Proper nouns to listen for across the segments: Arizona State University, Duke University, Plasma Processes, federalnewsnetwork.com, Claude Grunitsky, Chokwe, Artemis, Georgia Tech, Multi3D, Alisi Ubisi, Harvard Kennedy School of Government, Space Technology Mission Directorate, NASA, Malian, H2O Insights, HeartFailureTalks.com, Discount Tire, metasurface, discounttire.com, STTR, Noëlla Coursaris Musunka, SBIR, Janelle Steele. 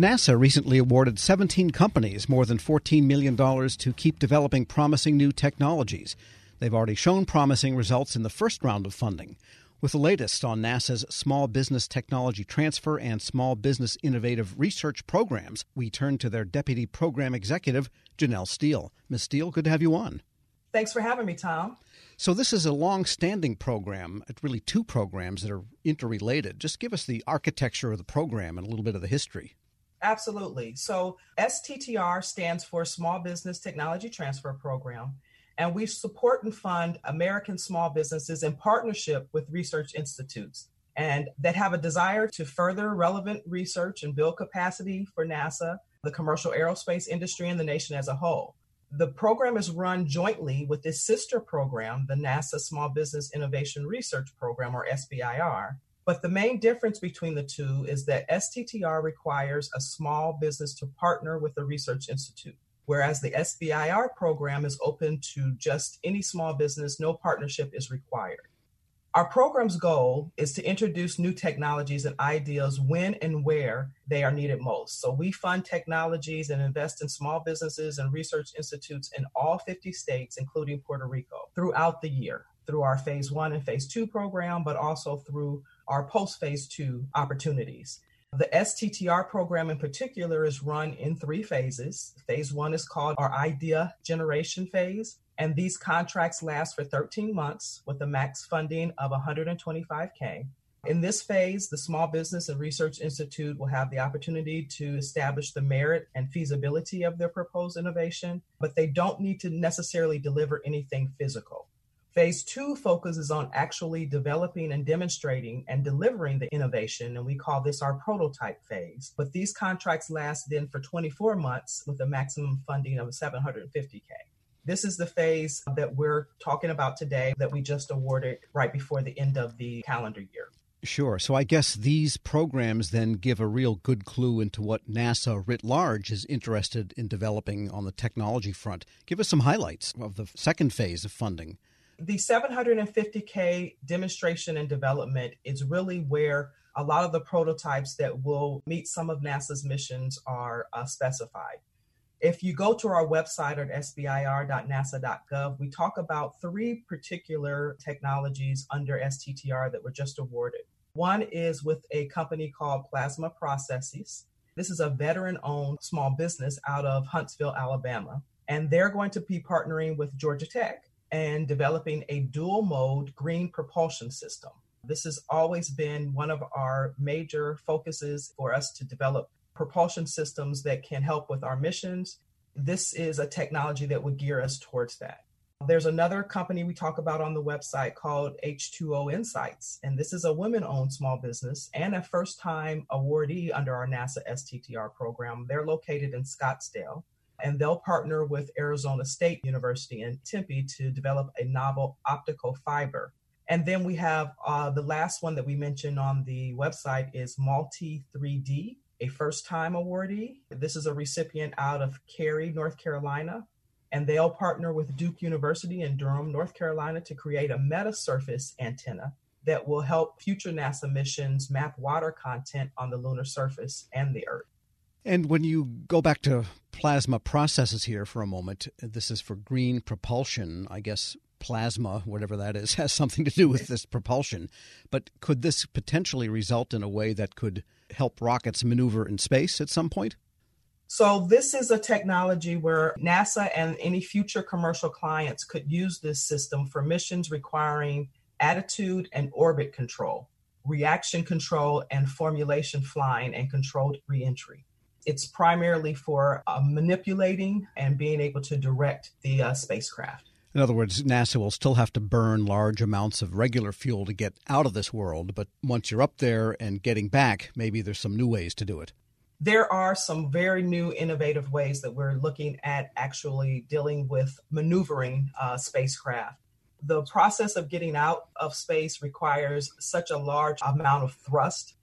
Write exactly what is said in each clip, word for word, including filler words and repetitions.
NASA recently awarded seventeen companies more than fourteen million dollars to keep developing promising new technologies. They've already shown promising results in the first round of funding. With the latest on NASA's Small Business Technology Transfer and Small Business Innovative Research programs, we turn to their Deputy Program Executive, Janelle Steele. Miz Steele, good to have you on. Thanks for having me, Tom. So this is a long-standing program, really two programs that are interrelated. Just give us the architecture of the program and a little bit of the history. Absolutely. So S T T R stands for Small Business Technology Transfer Program, and we support and fund American small businesses in partnership with research institutes and that have a desire to further relevant research and build capacity for NASA, the commercial aerospace industry, and the nation as a whole. The program is run jointly with its sister program, the NASA Small Business Innovation Research Program, or S B I R. But the main difference between the two is that S T T R requires a small business to partner with a research institute, whereas the S B I R program is open to just any small business. No partnership is required. Our program's goal is to introduce new technologies and ideas when and where they are needed most. So we fund technologies and invest in small businesses and research institutes in all fifty states, including Puerto Rico, throughout the year, through our phase one and phase two program, but also through our post-phase two opportunities. The S T T R program in particular is run in three phases. Phase one is called our idea generation phase, and these contracts last for thirteen months with a max funding of one hundred twenty-five thousand dollars. In this phase, the Small Business and Research Institute will have the opportunity to establish the merit and feasibility of their proposed innovation, but they don't need to necessarily deliver anything physical. Phase two focuses on actually developing and demonstrating and delivering the innovation, and we call this our prototype phase. But these contracts last then for twenty-four months with a maximum funding of seven hundred fifty thousand dollars. This is the phase that we're talking about today that we just awarded right before the end of the calendar year. Sure. So I guess these programs then give a real good clue into what NASA writ large is interested in developing on the technology front. Give us some highlights of the second phase of funding. The seven hundred fifty thousand dollars demonstration and development is really where a lot of the prototypes that will meet some of NASA's missions are uh, specified. If you go to our website at S B I R dot nasa dot gov, we talk about three particular technologies under S T T R that were just awarded. One is with a company called Plasma Processes. This is a veteran-owned small business out of Huntsville, Alabama, and they're going to be partnering with Georgia Tech and developing a dual mode green propulsion system. This has always been one of our major focuses for us to develop propulsion systems that can help with our missions. This is a technology that would gear us towards that. There's another company we talk about on the website called H two O Insights, and this is a women-owned small business and a first-time awardee under our NASA S T T R program. They're located in Scottsdale, and they'll partner with Arizona State University in Tempe to develop a novel optical fiber. And then we have uh, the last one that we mentioned on the website is Multi three D, a first-time awardee. This is a recipient out of Cary, North Carolina, and they'll partner with Duke University in Durham, North Carolina, to create a metasurface antenna that will help future NASA missions map water content on the lunar surface and the Earth. And when you go back to Plasma Processes here for a moment, this is for green propulsion. I guess plasma, whatever that is, has something to do with this propulsion. But could this potentially result in a way that could help rockets maneuver in space at some point? So this is a technology where NASA and any future commercial clients could use this system for missions requiring attitude and orbit control, reaction control, and formulation flying and controlled reentry. It's primarily for uh, manipulating and being able to direct the uh, spacecraft. In other words, NASA will still have to burn large amounts of regular fuel to get out of this world. But once you're up there and getting back, maybe there's some new ways to do it. There are some very new innovative ways that we're looking at actually dealing with maneuvering uh, spacecraft. The process of getting out of space requires such a large amount of thrust.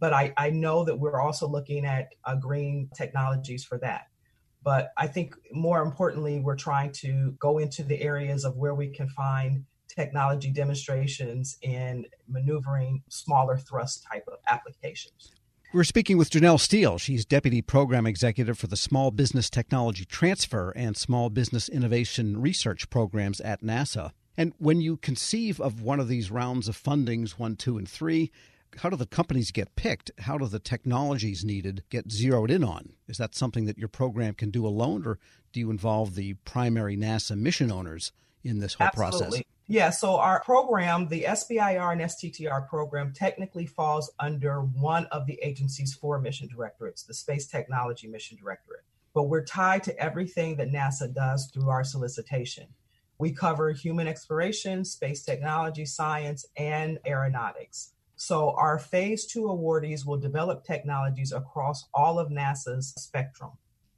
But I, I know that we're also looking at uh, green technologies for that. But I think more importantly, we're trying to go into the areas of where we can find technology demonstrations in maneuvering smaller thrust type of applications. We're speaking with Janelle Steele. She's Deputy Program Executive for the Small Business Technology Transfer and Small Business Innovation Research Programs at NASA. And when you conceive of one of these rounds of fundings, one, two, and three, how do the companies get picked? How do the technologies needed get zeroed in on? Is that something that your program can do alone, or do you involve the primary NASA mission owners in this whole Absolutely. Process? Yeah, so our program, the S B I R and S T T R program, technically falls under one of the agency's four mission directorates, the Space Technology Mission Directorate. But we're tied to everything that NASA does through our solicitation. We cover human exploration, space technology, science, and aeronautics. So our phase two awardees will develop technologies across all of NASA's spectrum.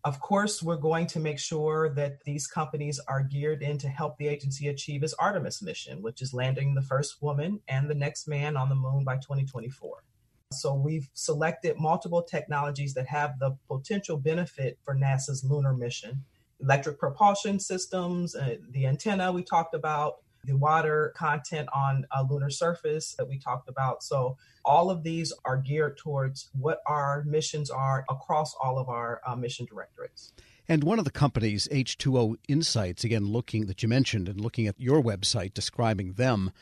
Of course, we're going to make sure that these companies are geared in to help the agency achieve its Artemis mission, which is landing the first woman and the next man on the moon by twenty twenty-four. So we've selected multiple technologies that have the potential benefit for NASA's lunar mission: electric propulsion systems, uh, the antenna we talked about, the water content on a lunar surface that we talked about. So all of these are geared towards what our missions are across all of our uh, mission directorates. And one of the companies, H two O Insights, again, looking that you mentioned and looking at your website describing them,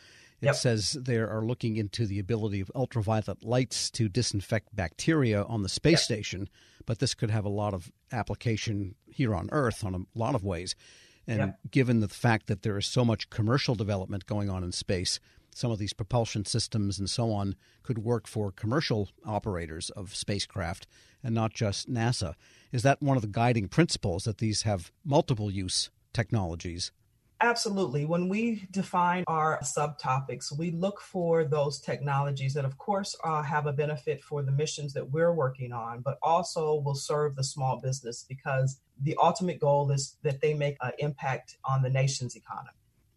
it yep. says they are looking into the ability of ultraviolet lights to disinfect bacteria on the space yep. station, but this could have a lot of application here on Earth on a lot of ways. And yep. given the fact that there is so much commercial development going on in space, some of these propulsion systems and so on could work for commercial operators of spacecraft and not just NASA. Is that one of the guiding principles, that these have multiple use technologies? Absolutely. When we define our subtopics, we look for those technologies that, of course, uh, have a benefit for the missions that we're working on, but also will serve the small business, because the ultimate goal is that they make an impact on the nation's economy.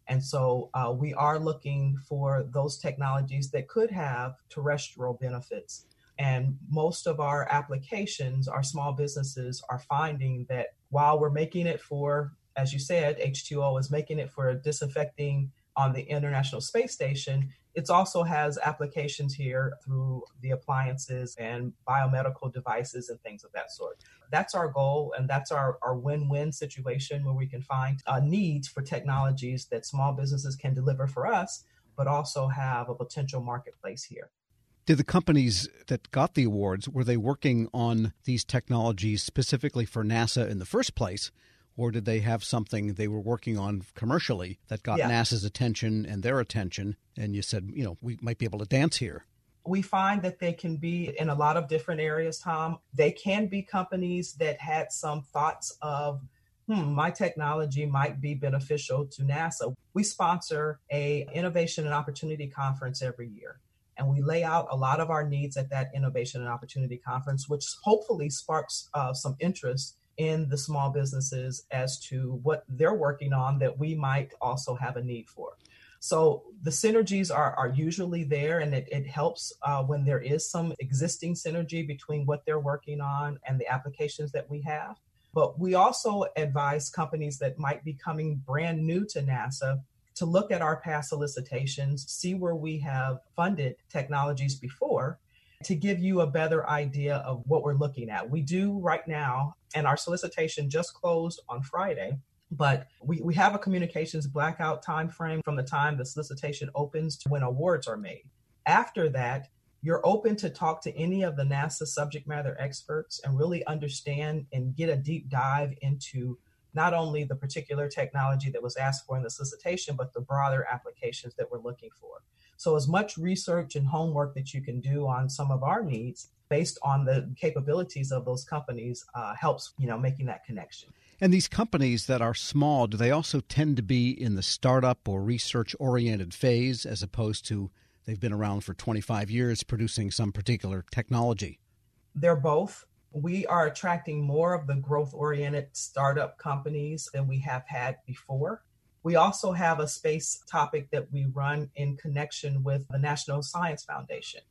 And so uh, we are looking for those technologies that could have terrestrial benefits. And most of our applications, our small businesses are finding that while we're making it for, as you said, H two O is making it for disinfecting on the International Space Station, it also has applications here through the appliances and biomedical devices and things of that sort. That's our goal, and that's our, our win-win situation where we can find uh, needs for technologies that small businesses can deliver for us, but also have a potential marketplace here. Did the companies that got the awards, were they working on these technologies specifically for NASA in the first place? Or did they have something they were working on commercially that got yeah. NASA's attention and their attention? And you said, you know, we might be able to dance here. We find that they can be in a lot of different areas, Tom. They can be companies that had some thoughts of, hmm, my technology might be beneficial to NASA. We sponsor a innovation and opportunity conference every year. And we lay out a lot of our needs at that innovation and opportunity conference, which hopefully sparks uh, some interest in the small businesses as to what they're working on that we might also have a need for. So the synergies are, are usually there, and it, it helps uh, when there is some existing synergy between what they're working on and the applications that we have. But we also advise companies that might be coming brand new to NASA to look at our past solicitations, see where we have funded technologies before, to give you a better idea of what we're looking at. We do right now, and our solicitation just closed on Friday, but we, we have a communications blackout time frame from the time the solicitation opens to when awards are made. After that, you're open to talk to any of the NASA subject matter experts and really understand and get a deep dive into not only the particular technology that was asked for in the solicitation, but the broader applications that we're looking for. So as much research and homework that you can do on some of our needs based on the capabilities of those companies uh, helps, you know, making that connection. And these companies that are small, do they also tend to be in the startup or research-oriented phase as opposed to they've been around for twenty-five years producing some particular technology? They're both. We are attracting more of the growth-oriented startup companies than we have had before. We also have a space topic that we run in connection with the National Science Foundation,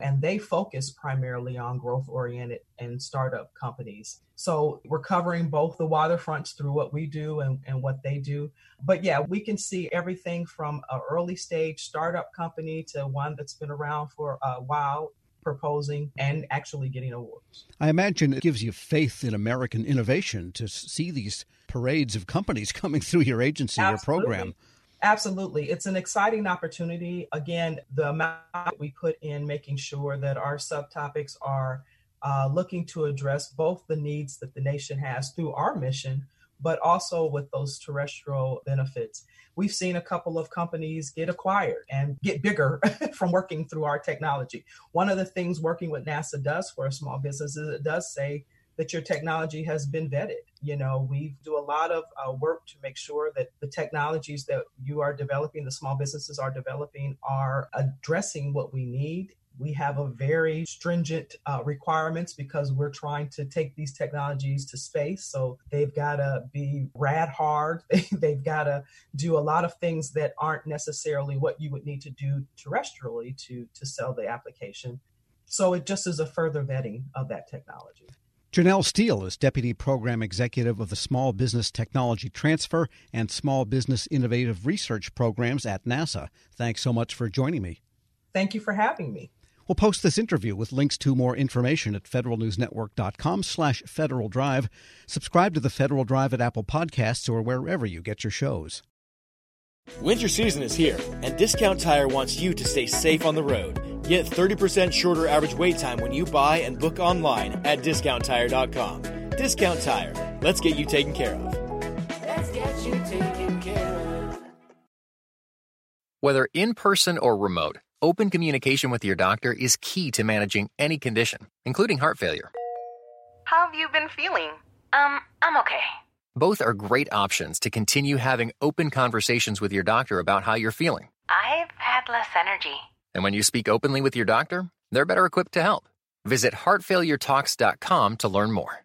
and they focus primarily on growth-oriented and startup companies. So we're covering both the waterfronts through what we do and, and what they do. But yeah, we can see everything from an early stage startup company to one that's been around for a while. proposing and actually getting awards. I imagine it gives you faith in American innovation to see these parades of companies coming through your agency Absolutely. Or program. Absolutely. It's an exciting opportunity. Again, the amount that we put in making sure that our subtopics are uh, looking to address both the needs that the nation has through our mission, but also with those terrestrial benefits. We've seen a couple of companies get acquired and get bigger from working through our technology. One of the things working with NASA does for a small business is it does say that your technology has been vetted. You know, we do a lot of uh, work to make sure that the technologies that you are developing, the small businesses are developing, are addressing what we need. We have a very stringent uh, requirements because we're trying to take these technologies to space. So they've got to be rad hard. They've got to do a lot of things that aren't necessarily what you would need to do terrestrially to, to sell the application. So it just is a further vetting of that technology. Janelle Steele is Deputy Program Executive of the Small Business Technology Transfer and Small Business Innovative Research Programs at NASA. Thanks so much for joining me. Thank you for having me. We'll post this interview with links to more information at federalnewsnetwork.com slash Federal Drive. Subscribe to the Federal Drive at Apple Podcasts or wherever you get your shows. Winter season is here, and Discount Tire wants you to stay safe on the road. Get thirty percent shorter average wait time when you buy and book online at discount tire dot com. Discount Tire. Let's get you taken care of. Let's get you taken care of. Whether in person or remote, open communication with your doctor is key to managing any condition, including heart failure. How have you been feeling? Um, I'm okay. Both are great options to continue having open conversations with your doctor about how you're feeling. I've had less energy. And when you speak openly with your doctor, they're better equipped to help. Visit heart failure talks dot com to learn more.